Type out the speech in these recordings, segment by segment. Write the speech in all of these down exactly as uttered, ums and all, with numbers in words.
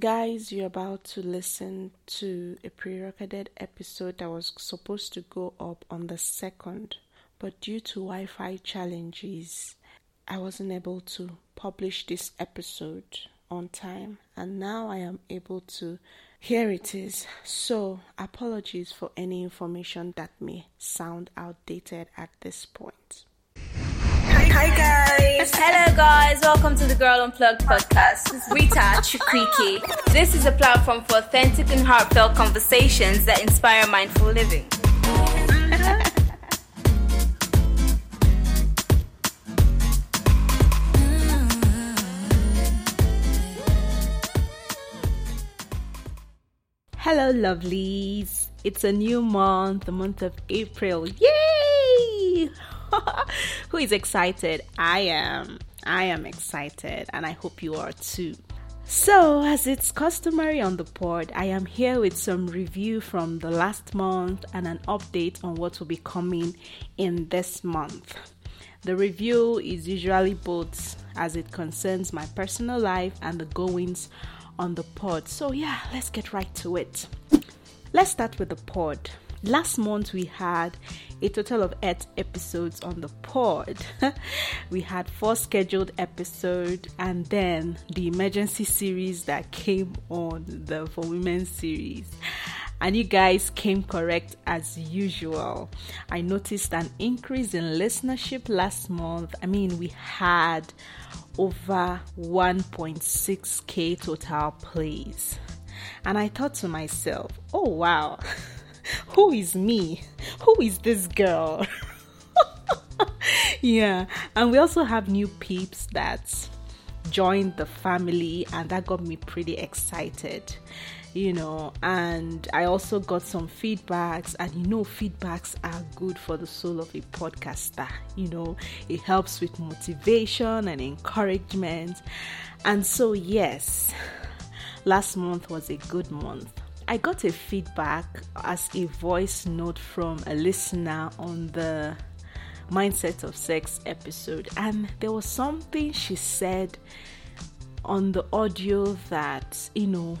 Guys, you're about to listen to a pre-recorded episode that was supposed to go up on the second, but due to Wi-Fi challenges, I wasn't able to publish this episode on time, and now I am able to. Here it is. So, apologies for any information that may sound outdated at this point. Hi guys! Hello guys! Welcome to the Girl Unplugged podcast. This is Rita Chukwiki. This is a platform for authentic and heartfelt conversations that inspire mindful living. Hello lovelies! It's a new month, the month of April. Yay! Who is excited? I am. I am excited, and I hope you are too. So, as it's customary on the pod, I am here with some review from the last month and an update on what will be coming in this month. The review is usually both as it concerns my personal life and the goings on the pod. So yeah, let's get right to it. Let's start with the pod. Last month we had a total of eight episodes on the pod. We had four scheduled episodes and then the emergency series that came on, the For Women series. And you guys came correct as usual. I noticed an increase in listenership last month. I mean, we had over one point six k total plays. And I thought to myself, oh wow. Who is me? Who is this girl? Yeah, and we also have new peeps that joined the family, and that got me pretty excited, you know. And I also got some feedbacks, and you know, feedbacks are good for the soul of a podcaster, you know. It helps with motivation and encouragement. And so yes, last month was a good month. I got a feedback as a voice note from a listener on the Mindset of Sex episode, and there was something she said on the audio that, you know,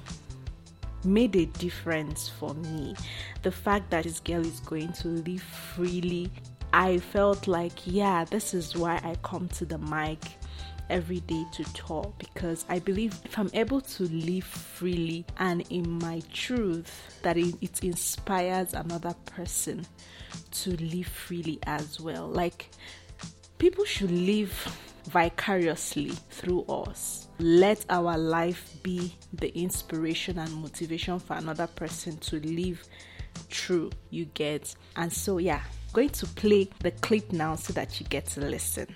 made a difference for me. The fact that this girl is going to live freely, I felt like, yeah, this is why I come to the mic every day to talk, because I believe if I'm able to live freely and in my truth, that it, it inspires another person to live freely as well. Like, people should live vicariously through us. Let our life be the inspiration and motivation for another person to live true, you get. And so yeah, I'm going to play the clip now so that you get to listen.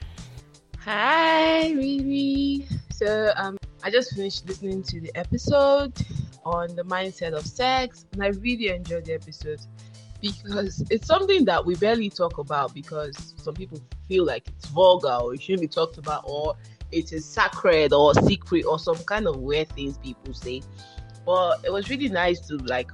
Hi, Riri. So um, I just finished listening to the episode on the mindset of sex, and I really enjoyed the episode because it's something that we barely talk about, because some people feel like it's vulgar or it shouldn't be talked about, or it is sacred or secret or some kind of weird things people say. But it was really nice to like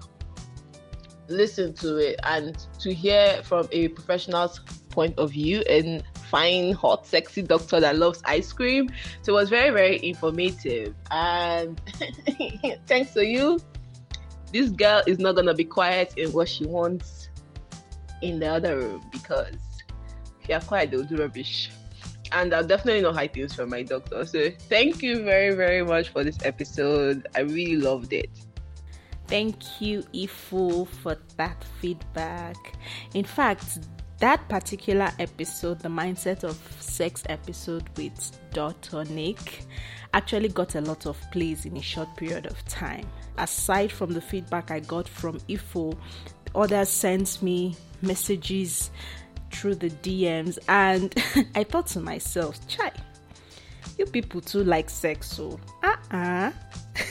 listen to it and to hear from a professional's point of view, and fine, hot, sexy doctor that loves ice cream. So it was very, very informative. And thanks to you, this girl is not going to be quiet in what she wants in the other room, because if you are quiet, they'll do rubbish. And I'll definitely know high things from my doctor. So thank you very, very much for this episode. I really loved it. Thank you, Ifu, for that feedback. In fact, that particular episode, the Mindset of Sex episode with Doctor Nick, actually got a lot of plays in a short period of time. Aside from the feedback I got from I F U, others sent me messages through the D Ms, and I thought to myself, chai, you people too like sex, so uh-uh,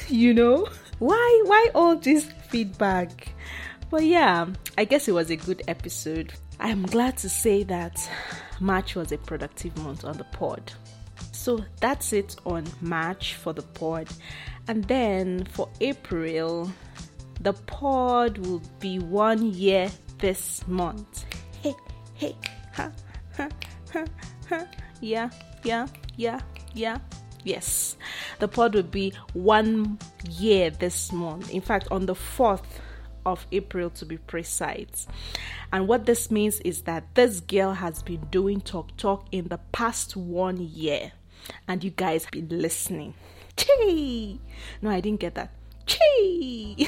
you know, why, why all this feedback? But yeah, I guess it was a good episode. I'm glad to say that March was a productive month on the pod. So that's it on March for the pod. And then for April, the pod will be one year this month. Hey, hey, ha, ha, ha, ha. Yeah, yeah, yeah, yeah, Yes, the pod will be one year this month. In fact, on the fourth of April to be precise. And what this means is that this girl has been doing Talk Talk in the past one year. And you guys have been listening. Chee! No, I didn't get that. Chee!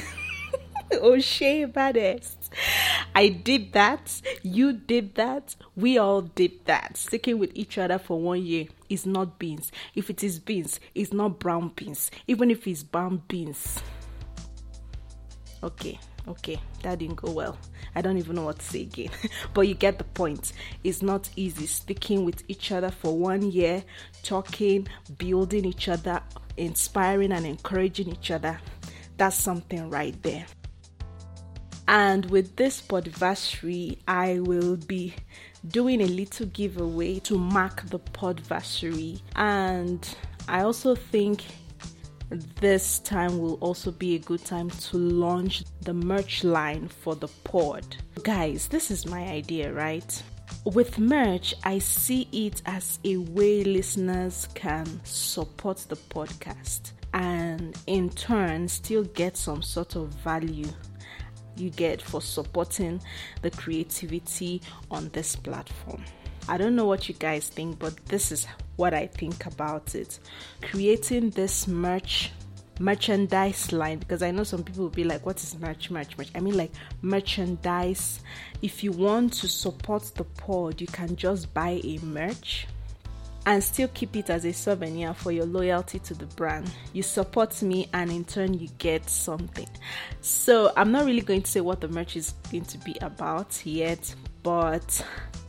Oh, shame, baddest. I did that. You did that. We all did that. Sticking with each other for one year is not beans. If it is beans, it's not brown beans. Even if it's brown beans. Okay, okay. That didn't go well. I don't even know what to say again. But you get the point. It's not easy. Sticking with each other for one year, talking, building each other, inspiring and encouraging each other. That's something right there. And with this podversary, I will be doing a little giveaway to mark the podversary. And I also think this time will also be a good time to launch the merch line for the pod. Guys, this is my idea, right? With merch, I see it as a way listeners can support the podcast and in turn still get some sort of value you get for supporting the creativity on this platform. I don't know what you guys think, but this is what I think about it. Creating this merch merchandise line, because I know some people will be like, what is merch, merch, merch? I mean like merchandise. If you want to support the pod, you can just buy a merch and still keep it as a souvenir for your loyalty to the brand. You support me and in turn you get something. So I'm not really going to say what the merch is going to be about yet, but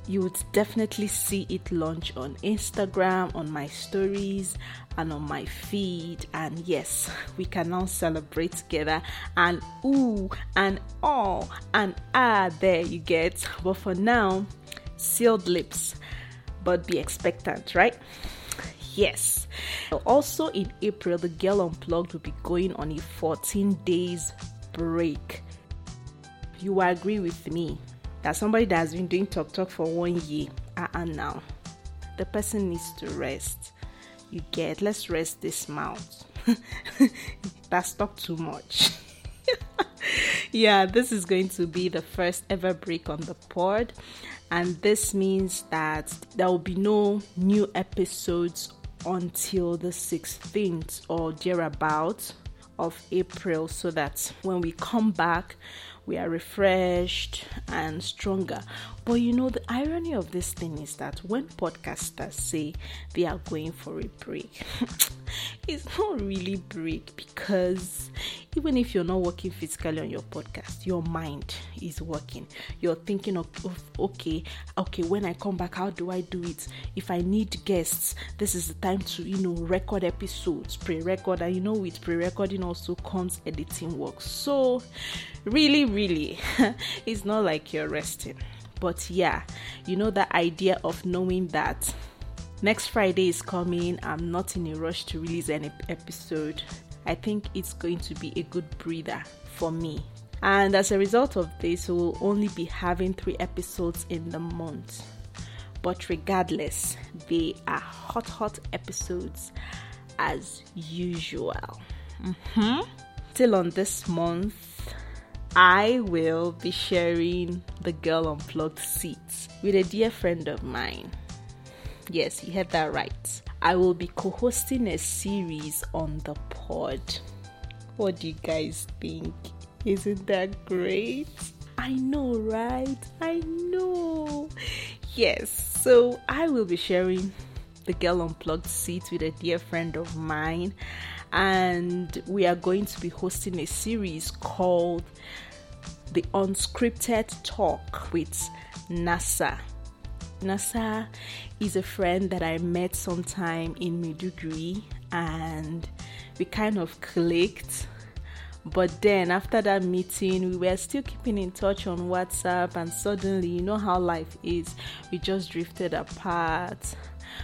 you would definitely see it launch on Instagram, on my stories and on my feed. And yes, we can all celebrate together and ooh and oh and ah, there you get. But for now, sealed lips. But be expectant, right? Yes. Also in April, the Girl Unplugged will be going on a fourteen days break. You will agree with me that somebody that has been doing Talk Talk for one year, uh uh now, the person needs to rest. You get, let's rest this mouth. That's talk too much. Yeah, this is going to be the first ever break on the pod. And this means that there will be no new episodes until the sixteenth or thereabouts of April, so that when we come back, we are refreshed and stronger. But you know, the irony of this thing is that when podcasters say they are going for a break, it's not really break, because even if you're not working physically on your podcast, your mind is working. You're thinking of, of okay, okay, when I come back, how do I do it? If I need guests, this is the time to, you know, record episodes, pre-record. And you know, with pre-recording also comes editing work. So really, really, it's not like you're resting. But yeah, you know, the idea of knowing that next Friday is coming, I'm not in a rush to release an episode. I think it's going to be a good breather for me. And as a result of this, we'll only be having three episodes in the month. But regardless, they are hot, hot episodes as usual. Mm-hmm. Still on this month, I will be sharing the Girl Unplugged seats with a dear friend of mine. Yes, you heard that right. I will be co-hosting a series on the pod. What do you guys think? Isn't that great? I know, right? I know. Yes, so I will be sharing the Girl Unplugged seat with a dear friend of mine. And we are going to be hosting a series called The Unscripted Talk with NASA. NASA is a friend that I met sometime in Medjugorje, and we kind of clicked. But then after that meeting, we were still keeping in touch on WhatsApp, and suddenly, you know how life is, we just drifted apart.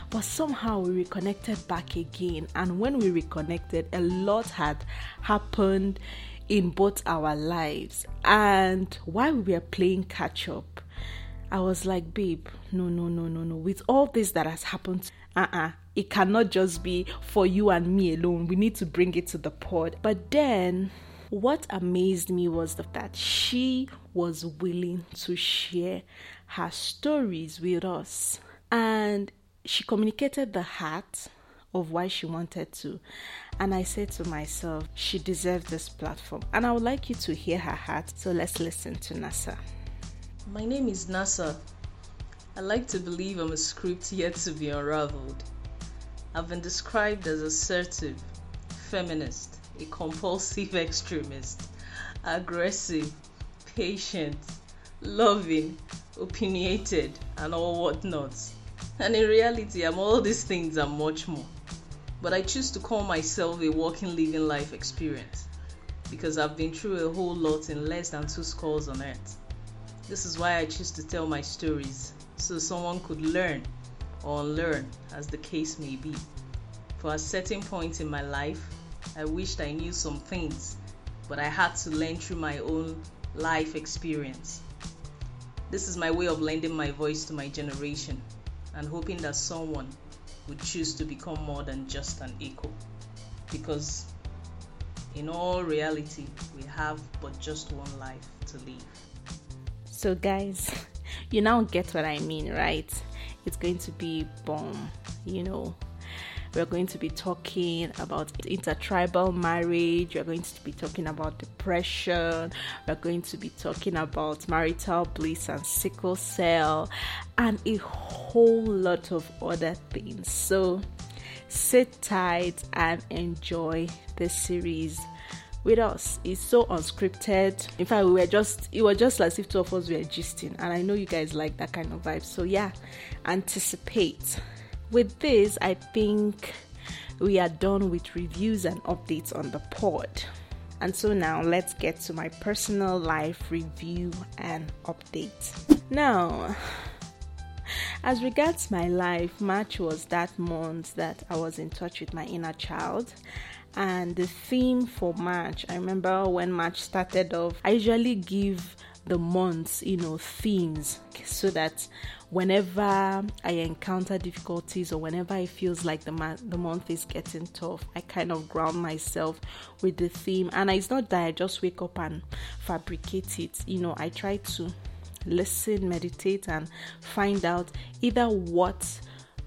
But somehow we reconnected back again, and when we reconnected, a lot had happened in both our lives. And while we were playing catch up, I was like, babe, no, no, no, no, no. With all this that has happened, uh-uh, it cannot just be for you and me alone. We need to bring it to the pod. But then what amazed me was the fact she was willing to share her stories with us. And she communicated the heart of why she wanted to. And I said to myself, she deserves this platform. And I would like you to hear her heart. So let's listen to NASA. My name is NASA. I like to believe I'm a script yet to be unraveled. I've been described as assertive, feminist, a compulsive extremist, aggressive, patient, loving, opinionated, and all whatnot. And in reality, I'm all these things and much more. But I choose to call myself a walking, living life experience because I've been through a whole lot in less than two scores on earth. This is why I choose to tell my stories, so someone could learn or unlearn as the case may be. For a certain point in my life, I wished I knew some things, but I had to learn through my own life experience. This is my way of lending my voice to my generation and hoping that someone would choose to become more than just an equal. Because in all reality, we have but just one life to live. So guys, you now get what I mean, right? It's going to be bomb, you know. We're going to be talking about intertribal marriage. We're going to be talking about depression. We're going to be talking about marital bliss and sickle cell and a whole lot of other things. So sit tight and enjoy this series with us. It's so unscripted. In fact, we were just, it was just as if two of us were gisting. And I know you guys like that kind of vibe. So yeah, anticipate. With this, I think we are done with reviews and updates on the pod. And so now let's get to my personal life review and update. Now, as regards my life, March was that month that I was in touch with my inner child. And the theme for March, I remember when March started off, I usually give the months, you know, themes so that whenever I encounter difficulties or whenever it feels like the, ma- the month is getting tough, I kind of ground myself with the theme. And it's not that I just wake up and fabricate it. You know, I try to listen, meditate, and find out either what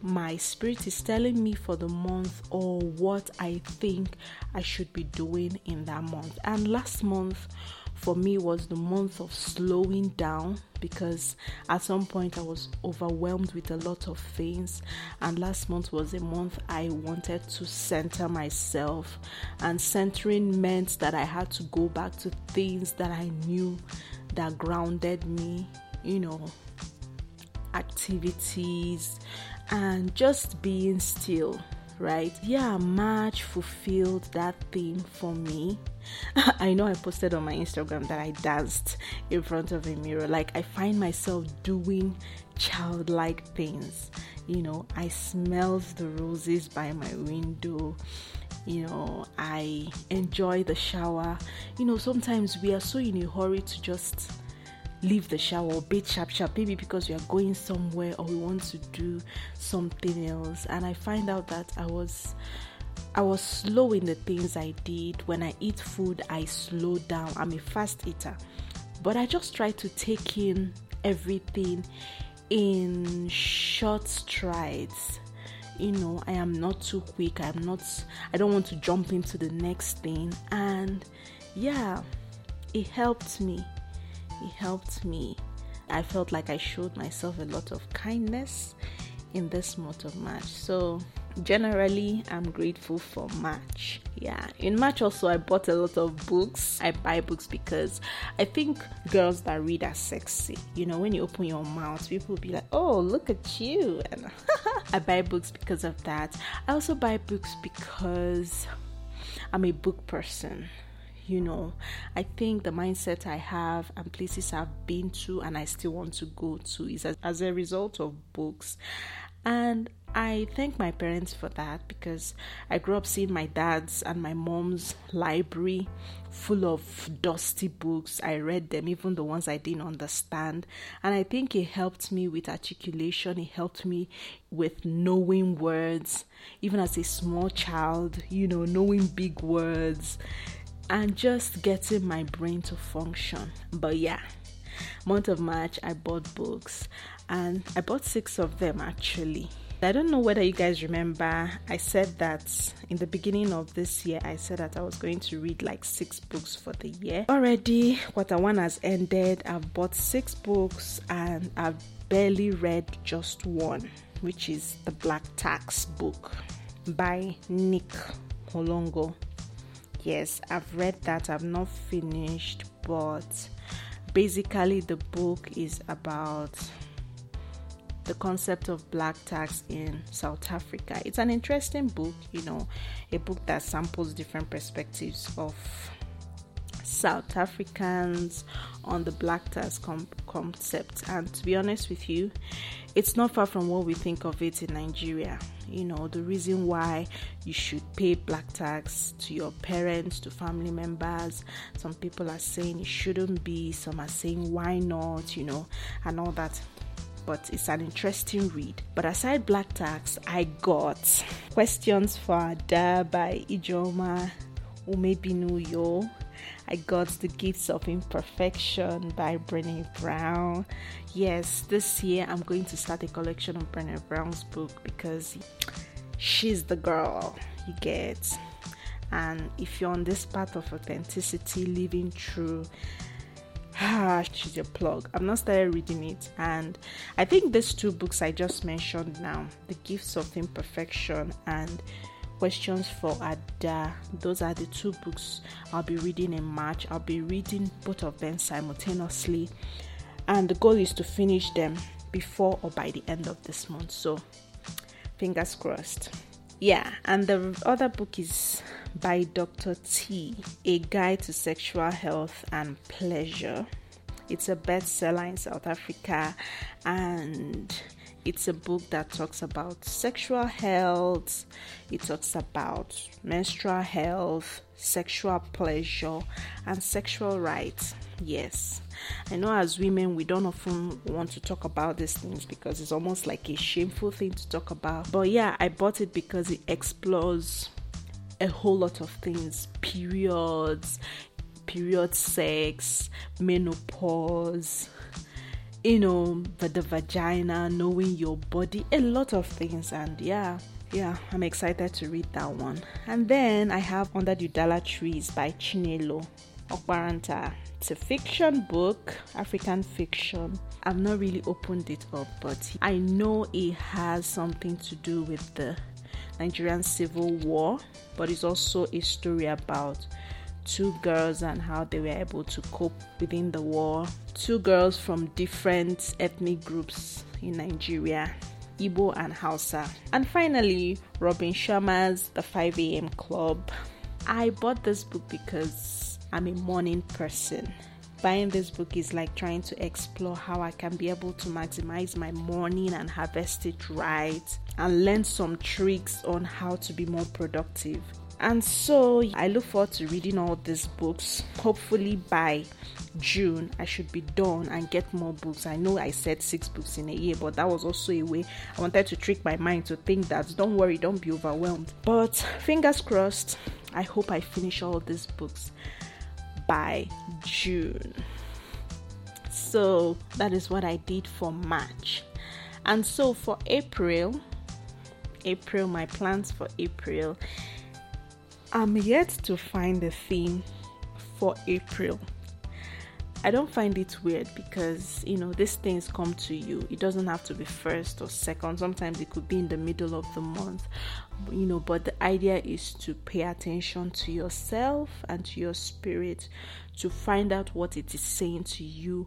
my spirit is telling me for the month or what I think I should be doing in that month. And last month, for me, was the month of slowing down because at some point I was overwhelmed with a lot of things, and last month was a month I wanted to center myself, and centering meant that I had to go back to things that I knew that grounded me, you know, activities and just being still. Right? Yeah, March fulfilled that theme for me. I know I posted on my Instagram that I danced in front of a mirror. Like, I find myself doing childlike things. You know, I smelled the roses by my window. You know, I enjoy the shower. You know, sometimes we are so in a hurry to just leave the shower or bathe sharp sharp, maybe because we are going somewhere or we want to do something else. And I find out that I was I was slow in the things I did. When I eat food, I slow down. I'm a fast eater, but I just try to take in everything in short strides. You know, I am not too quick. I'm not I don't want to jump into the next thing. And yeah, it helped me. It helped me. I felt like I showed myself a lot of kindness in this month of March. So generally, I'm grateful for March. Yeah. In March also, I bought a lot of books. I buy books because I think girls that read are sexy. You know, when you open your mouth, people will be like, oh, look at you. And I buy books because of that. I also buy books because I'm a book person. You know, I think the mindset I have and places I've been to and I still want to go to is as, as a result of books. And I thank my parents for that, because I grew up seeing my dad's and my mom's library full of dusty books. I read them, even the ones I didn't understand. And I think it helped me with articulation. It helped me with knowing words, even as a small child, you know, knowing big words and just getting my brain to function. But yeah, month of March, I bought books, and I bought six of them actually. I don't know whether you guys remember, I said that in the beginning of this year, I said that I was going to read like six books for the year. Already, quarter one has ended. I've bought six books and I've barely read just one, which is the Black Tax book by Nick Holongo. Yes, I've read that. I've not finished, but basically the book is about the concept of black tax in South Africa. It's an interesting book, you know, a book that samples different perspectives of South Africans on the black tax com- concept. And to be honest with you, it's not far from what we think of it in Nigeria. You know, the reason why you should pay black tax to your parents, to family members. Some people are saying it shouldn't be. Some are saying why not, you know, and all that. But it's an interesting read. But aside Black Tax, I got Questions for Ada by Ijeoma Umebinuyo. I got The Gifts of Imperfection by Brené Brown. Yes, this year I'm going to start a collection of Brené Brown's book, because she's the girl, you get. And if you're on this path of authenticity, living true, ah, she's your plug. I've not started reading it, and I think these two books I just mentioned now, The Gifts of Imperfection and Questions for Ada, those are the two books I'll be reading in March. I'll be reading both of them simultaneously, and the goal is to finish them before or by the end of this month, so fingers crossed. Yeah, and the other book is by Doctor T, A Guide to Sexual Health and Pleasure. It's a bestseller in South Africa, and it's a book that talks about sexual health. It talks about menstrual health, sexual pleasure, and sexual rights. Yes, I know as women, we don't often want to talk about these things because it's almost like a shameful thing to talk about. But yeah, I bought it because it explores a whole lot of things: periods, period sex, menopause, you know, the, the vagina, knowing your body, a lot of things. And yeah, yeah, I'm excited to read that one. And then I have Under the Udala Trees by Chinelo Okwaranta. It's a fiction book, African fiction. I've not really opened it up, but I know it has something to do with the Nigerian Civil War, but it's also a story about two girls and how they were able to cope within the war. Two girls from different ethnic groups in Nigeria, Igbo and Hausa. And finally, Robin Sharma's The five a.m. Club. I bought this book because I'm a morning person. Buying this book is like trying to explore how I can be able to maximize my morning and harvest it right, and learn some tricks on how to be more productive. And so I look forward to reading all these books. Hopefully by June, I should be done and get more books. I know I said six books in a year, but that was also a way I wanted to trick my mind to think that don't worry, don't be overwhelmed. But fingers crossed, I hope I finish all these books by June. So that is what I did for March. And so for April, April, my plans for April, I'm yet to find a theme for April. I don't find it weird because, you know, these things come to you. It doesn't have to be first or second. Sometimes it could be in the middle of the month, you know, but the idea is to pay attention to yourself and to your spirit to find out what it is saying to you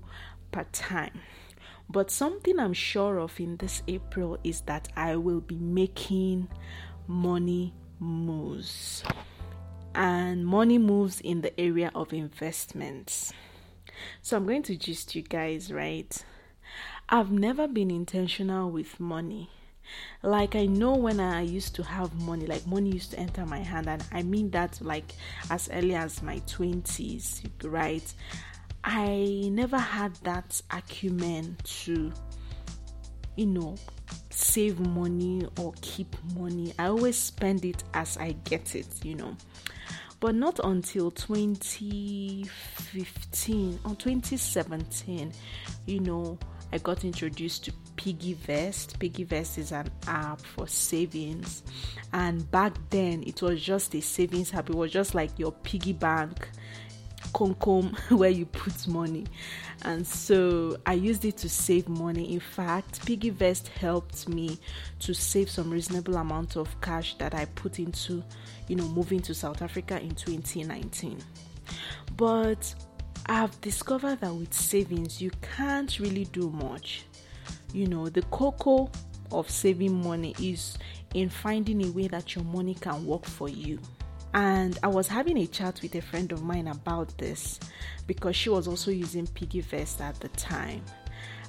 per time. But something I'm sure of in this April is that I will be making money moves. And money moves in the area of investments. So I'm going to gist you guys, right? I've never been intentional with money. Like, I know when I used to have money, like money used to enter my hand, and I mean that like as early as my twenties, right? I never had that acumen to, you know, save money or keep money. I always spend it as I get it, you know. But not until twenty fifteen or twenty seventeen, you know, I got introduced to PiggyVest. PiggyVest is an app for savings, and back then it was just a savings app. It was just like your piggy bank, concom, where you put money. And so I used it to save money. In fact, PiggyVest helped me to save some reasonable amount of cash that I put into, you know, moving to South Africa in twenty nineteen. But I've discovered that with savings, you can't really do much. You know, the cocoa of saving money is in finding a way that your money can work for you. And I was having a chat with a friend of mine about this because she was also using PiggyVest at the time.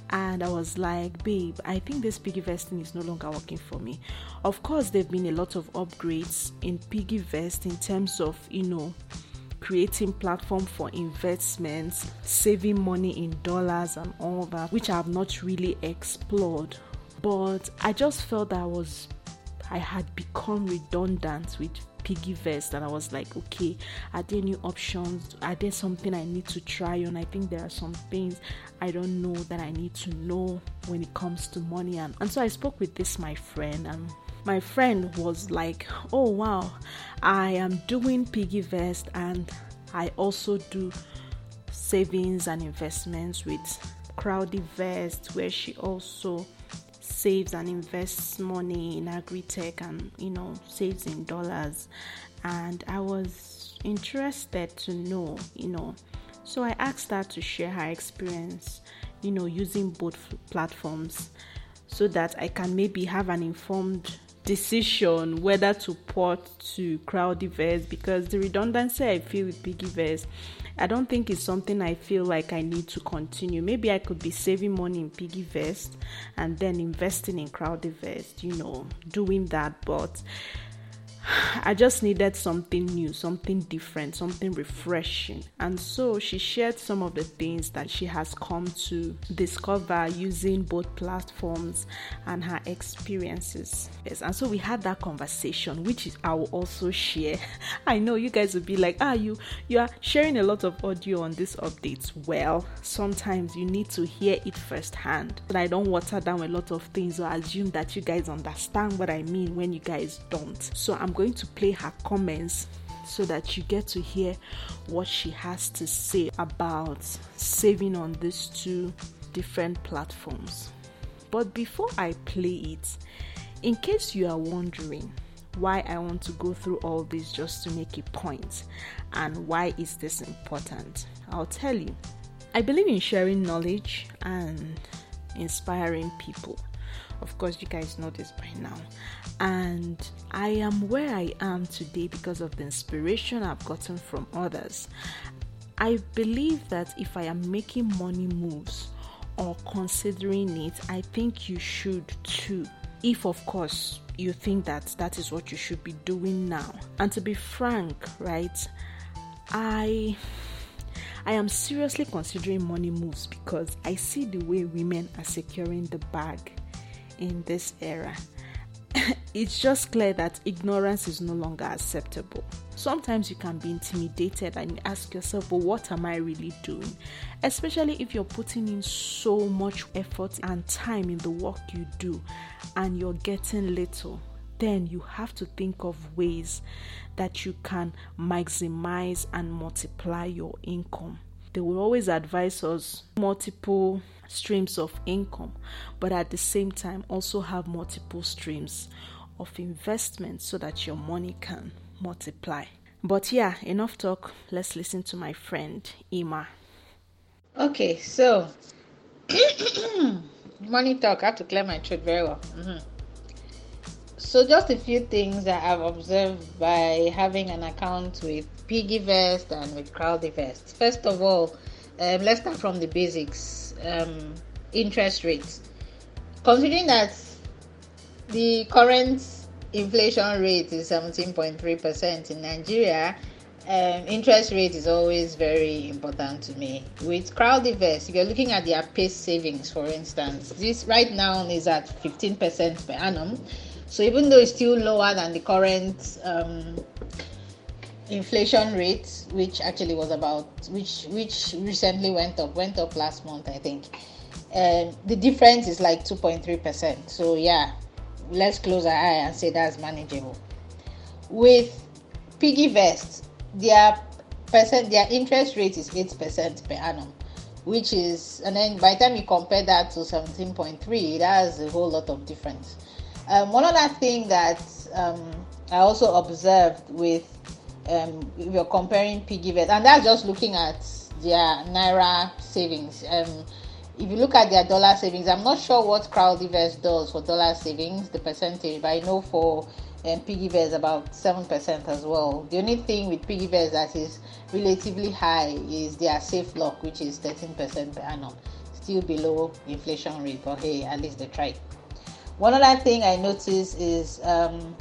And I was like, babe, I think this PiggyVest thing is no longer working for me. Of course, there have been a lot of upgrades in PiggyVest in terms of, you know, creating platform for investments, saving money in dollars and all that, which I have not really explored. But I just felt that I was, I had become redundant with PiggyVest, and I was like, okay, are there new options? Are there something I need to try on? I think there are some things I don't know that I need to know when it comes to money. And, and so I spoke with this my friend, and my friend was like, oh wow, I am doing PiggyVest and I also do savings and investments with CrowdyVest, where she also saves and invests money in agri-tech and, you know, saves in dollars. And I was interested to know, you know, so I asked her to share her experience, you know, using both platforms so that I can maybe have an informed decision whether to port to CrowdyVest, because the redundancy I feel with PiggyVest, I don't think it's something I feel like I need to continue. Maybe I could be saving money in PiggyVest and then investing in CrowdyVest, you know, doing that. But I just needed something new, something different, something refreshing. And so she shared some of the things that she has come to discover using both platforms and her experiences. Yes, and so we had that conversation, which is, I will also share. I know you guys will be like, ah, you, you are sharing a lot of audio on these updates. Well, sometimes you need to hear it firsthand. But I don't water down a lot of things or assume that you guys understand what I mean when you guys don't. So I'm I'm going to play her comments so that you get to hear what she has to say about saving on these two different platforms. But before I play it, in case you are wondering why I want to go through all this just to make a point and why is this important, I'll tell you. I believe in sharing knowledge and inspiring people. Of course, you guys know this by now. And I am where I am today because of the inspiration I've gotten from others. I believe that if I am making money moves or considering it, I think you should too. If, of course, you think that that is what you should be doing now. And to be frank, right, I... I am seriously considering money moves because I see the way women are securing the bag in this era. It's just clear that ignorance is no longer acceptable. Sometimes you can be intimidated and you ask yourself, well, what am I really doing? Especially if you're putting in so much effort and time in the work you do and you're getting little. Then you have to think of ways that you can maximize and multiply your income. They will always advise us multiple streams of income, but at the same time also have multiple streams of investment so that your money can multiply. But yeah, enough talk. Let's listen to my friend Ima. Okay, so money talk. I have to clear my throat very well. Mm-hmm. So just a few things that I've observed by having an account with PiggyVest and with CrowdyVest. First of all, um, let's start from the basics. Um, interest rates. Considering that the current inflation rate is seventeen point three percent in Nigeria. Um, interest rate is always very important to me. With CrowdyVest, if you're looking at their pay savings, for instance, this right now is at fifteen percent per annum. So even though it's still lower than the current um, inflation rate, which actually was about, which which recently went up, went up last month, I think. Um, the difference is like two point three percent. So yeah, let's close our eye and say that's manageable. With PiggyVest, their percent, their interest rate is eight percent per annum, which is, and then by the time you compare that to seventeen point three, that's a whole lot of difference. Um, one other thing that um, I also observed with, um, if you're comparing PiggyVest, and that's just looking at their Naira savings. Um, if you look at their dollar savings, I'm not sure what CrowdyVest does for dollar savings, the percentage, but I know for and PiggyVest is about seven percent as well. The only thing with PiggyVest that is relatively high is their safe lock, which is thirteen percent per annum, still below inflation rate, but hey, at least they tried. One other thing I noticed is um,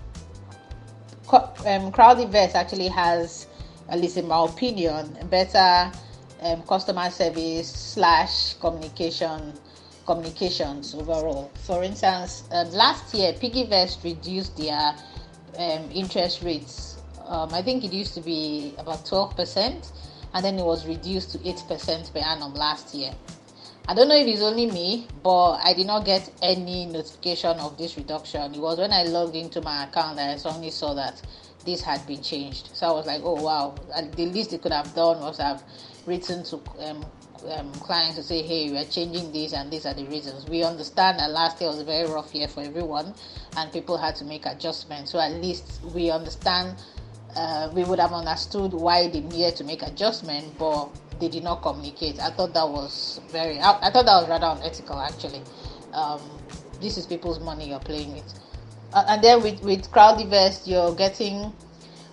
um, CrowdyVest actually has, at least in my opinion, better um, customer service slash communication communications overall. For instance, uh, last year PiggyVest reduced their um, interest rates. Um, I think it used to be about twelve percent, and then it was reduced to eight percent per annum last year. I don't know if it's only me, but I did not get any notification of this reduction. It was when I logged into my account that I suddenly saw that this had been changed. So I was like, oh wow, and the least they could have done was have written to um, Um, clients to say, hey, we are changing this and these are the reasons. We understand that last year was a very rough year for everyone and people had to make adjustments, so at least we understand, uh, we would have understood why they needed to make adjustments, but they did not communicate. I thought that was very I, I thought that was rather unethical actually. Um, this is people's money you're playing with. Uh, and then with, with CrowdyVest, you're getting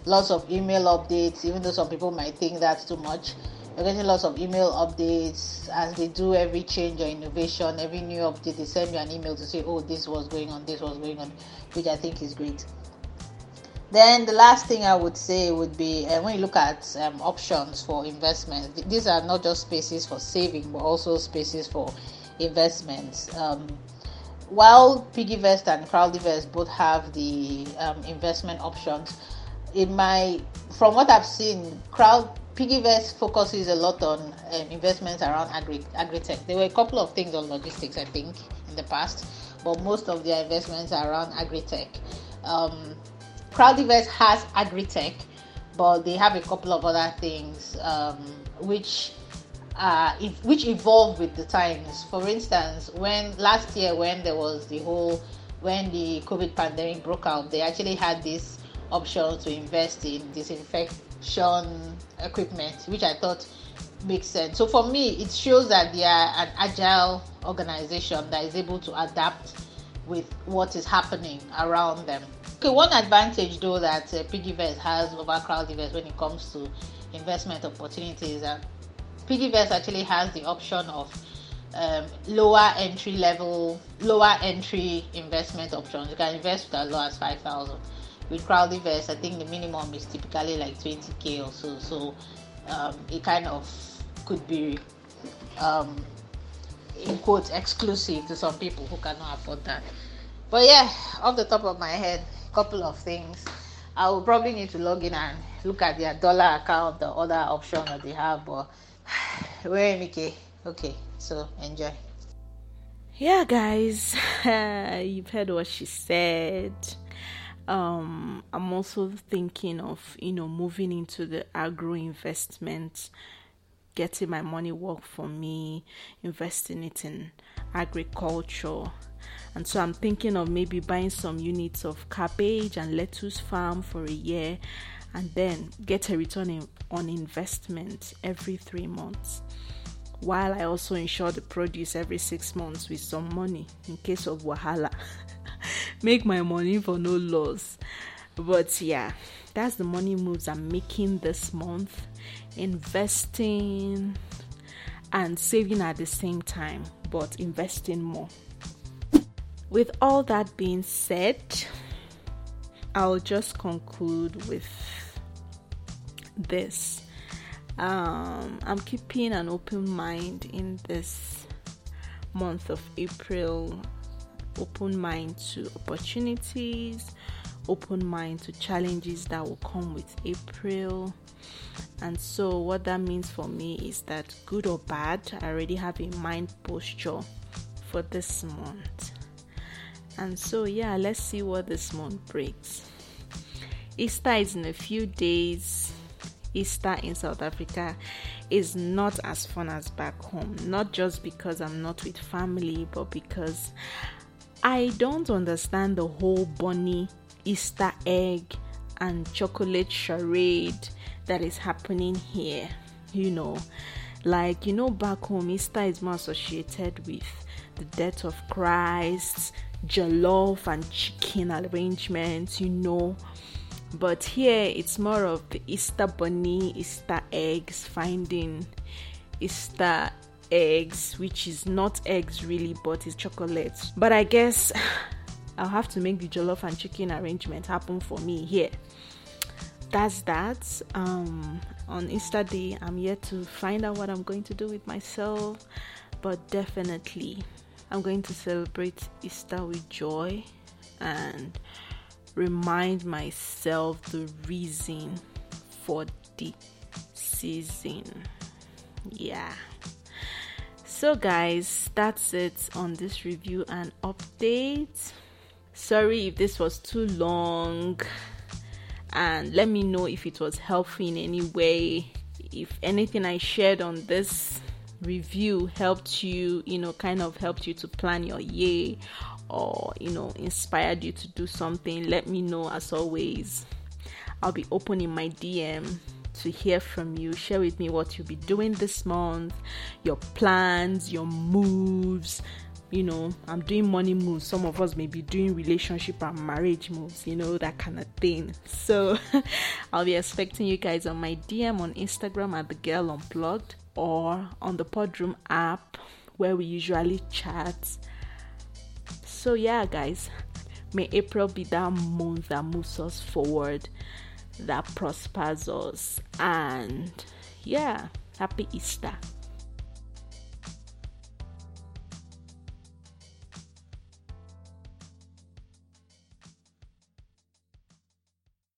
lots of email updates, even though some people might think that's too much. We're getting lots of email updates as they do every change or innovation. Every new update, they send you an email to say, oh, this was going on, this was going on, which I think is great. Then the last thing I would say would be, uh, when you look at um, options for investment, th- these are not just spaces for saving, but also spaces for investments. Um, while PiggyVest and CrowdyVest both have the um, investment options, in my, from what I've seen, crowd PiggyVest focuses a lot on um, investments around agri- agri-tech. There were a couple of things on logistics, I think, in the past, but most of their investments are around agri-tech. Um, CrowdyVest has agri-tech, but they have a couple of other things um, which uh, if, which evolve with the times. For instance, when last year when there was the whole, when the COVID pandemic broke out, they actually had this option to invest in disinfect equipment, which I thought makes sense. So for me, it shows that they are an agile organization that is able to adapt with what is happening around them. Okay, one advantage though that uh, PiggyVest has over CrowdyVest when it comes to investment opportunities, and PiggyVest actually has the option of um, lower entry level, lower entry investment options. You can invest with as low as five thousand. With CrowdyVest, I think the minimum is typically like twenty thousand or so, so um, it kind of could be, um, in quotes, exclusive to some people who cannot afford that. But yeah, off the top of my head, a couple of things. I will probably need to log in and look at their dollar account or other option that they have, but where M K? Okay, so enjoy. Yeah, guys, you've heard what she said. Um, I'm also thinking of, you know, moving into the agro investment, getting my money work for me, investing it in agriculture. And so I'm thinking of maybe buying some units of cabbage and lettuce farm for a year and then get a return in, on investment every three months. While I also insure the produce every six months with some money in case of wahala. Make my money for no loss. But yeah, that's the money moves I'm making this month, investing and saving at the same time, but investing more. With all that being said, I'll just conclude with this. Um, I'm keeping an open mind in this month of April. Open mind to opportunities, open mind to challenges that will come with April. And so what that means for me is that, good or bad, I already have a mind posture for this month. And so yeah, let's see what this month brings. Easter is in a few days. Easter in South Africa is not as fun as back home, not just because I'm not with family, but because I don't understand the whole bunny, Easter egg and chocolate charade that is happening here. You know, like, you know, back home, Easter is more associated with the death of Christ, jollof and chicken arrangements, you know. But here it's more of the Easter bunny, Easter eggs, finding Easter eggs, which is not eggs really, but it's chocolate. But I guess I'll have to make the jollof and chicken arrangement happen for me here. That's that. Um, on Easter Day, I'm yet to find out what I'm going to do with myself, but definitely I'm going to celebrate Easter with joy and remind myself the reason for the season. Yeah. So guys, that's it on this review and update. Sorry if this was too long, and let me know if it was helpful in any way. If anything I shared on this review helped you, you know, kind of helped you to plan your year, or, you know, inspired you to do something, let me know. As always, I'll be open in my D M to hear from you. Share with me what you'll be doing this month, your plans, your moves. You know, I'm doing money moves. Some of us may be doing relationship and marriage moves, you know, that kind of thing. So I'll be expecting you guys on my D M on Instagram at The Girl Unplugged, or on the Podroom app where we usually chat. So yeah, guys, may April be that month that moves us forward, that prospers us. And yeah, happy Easter.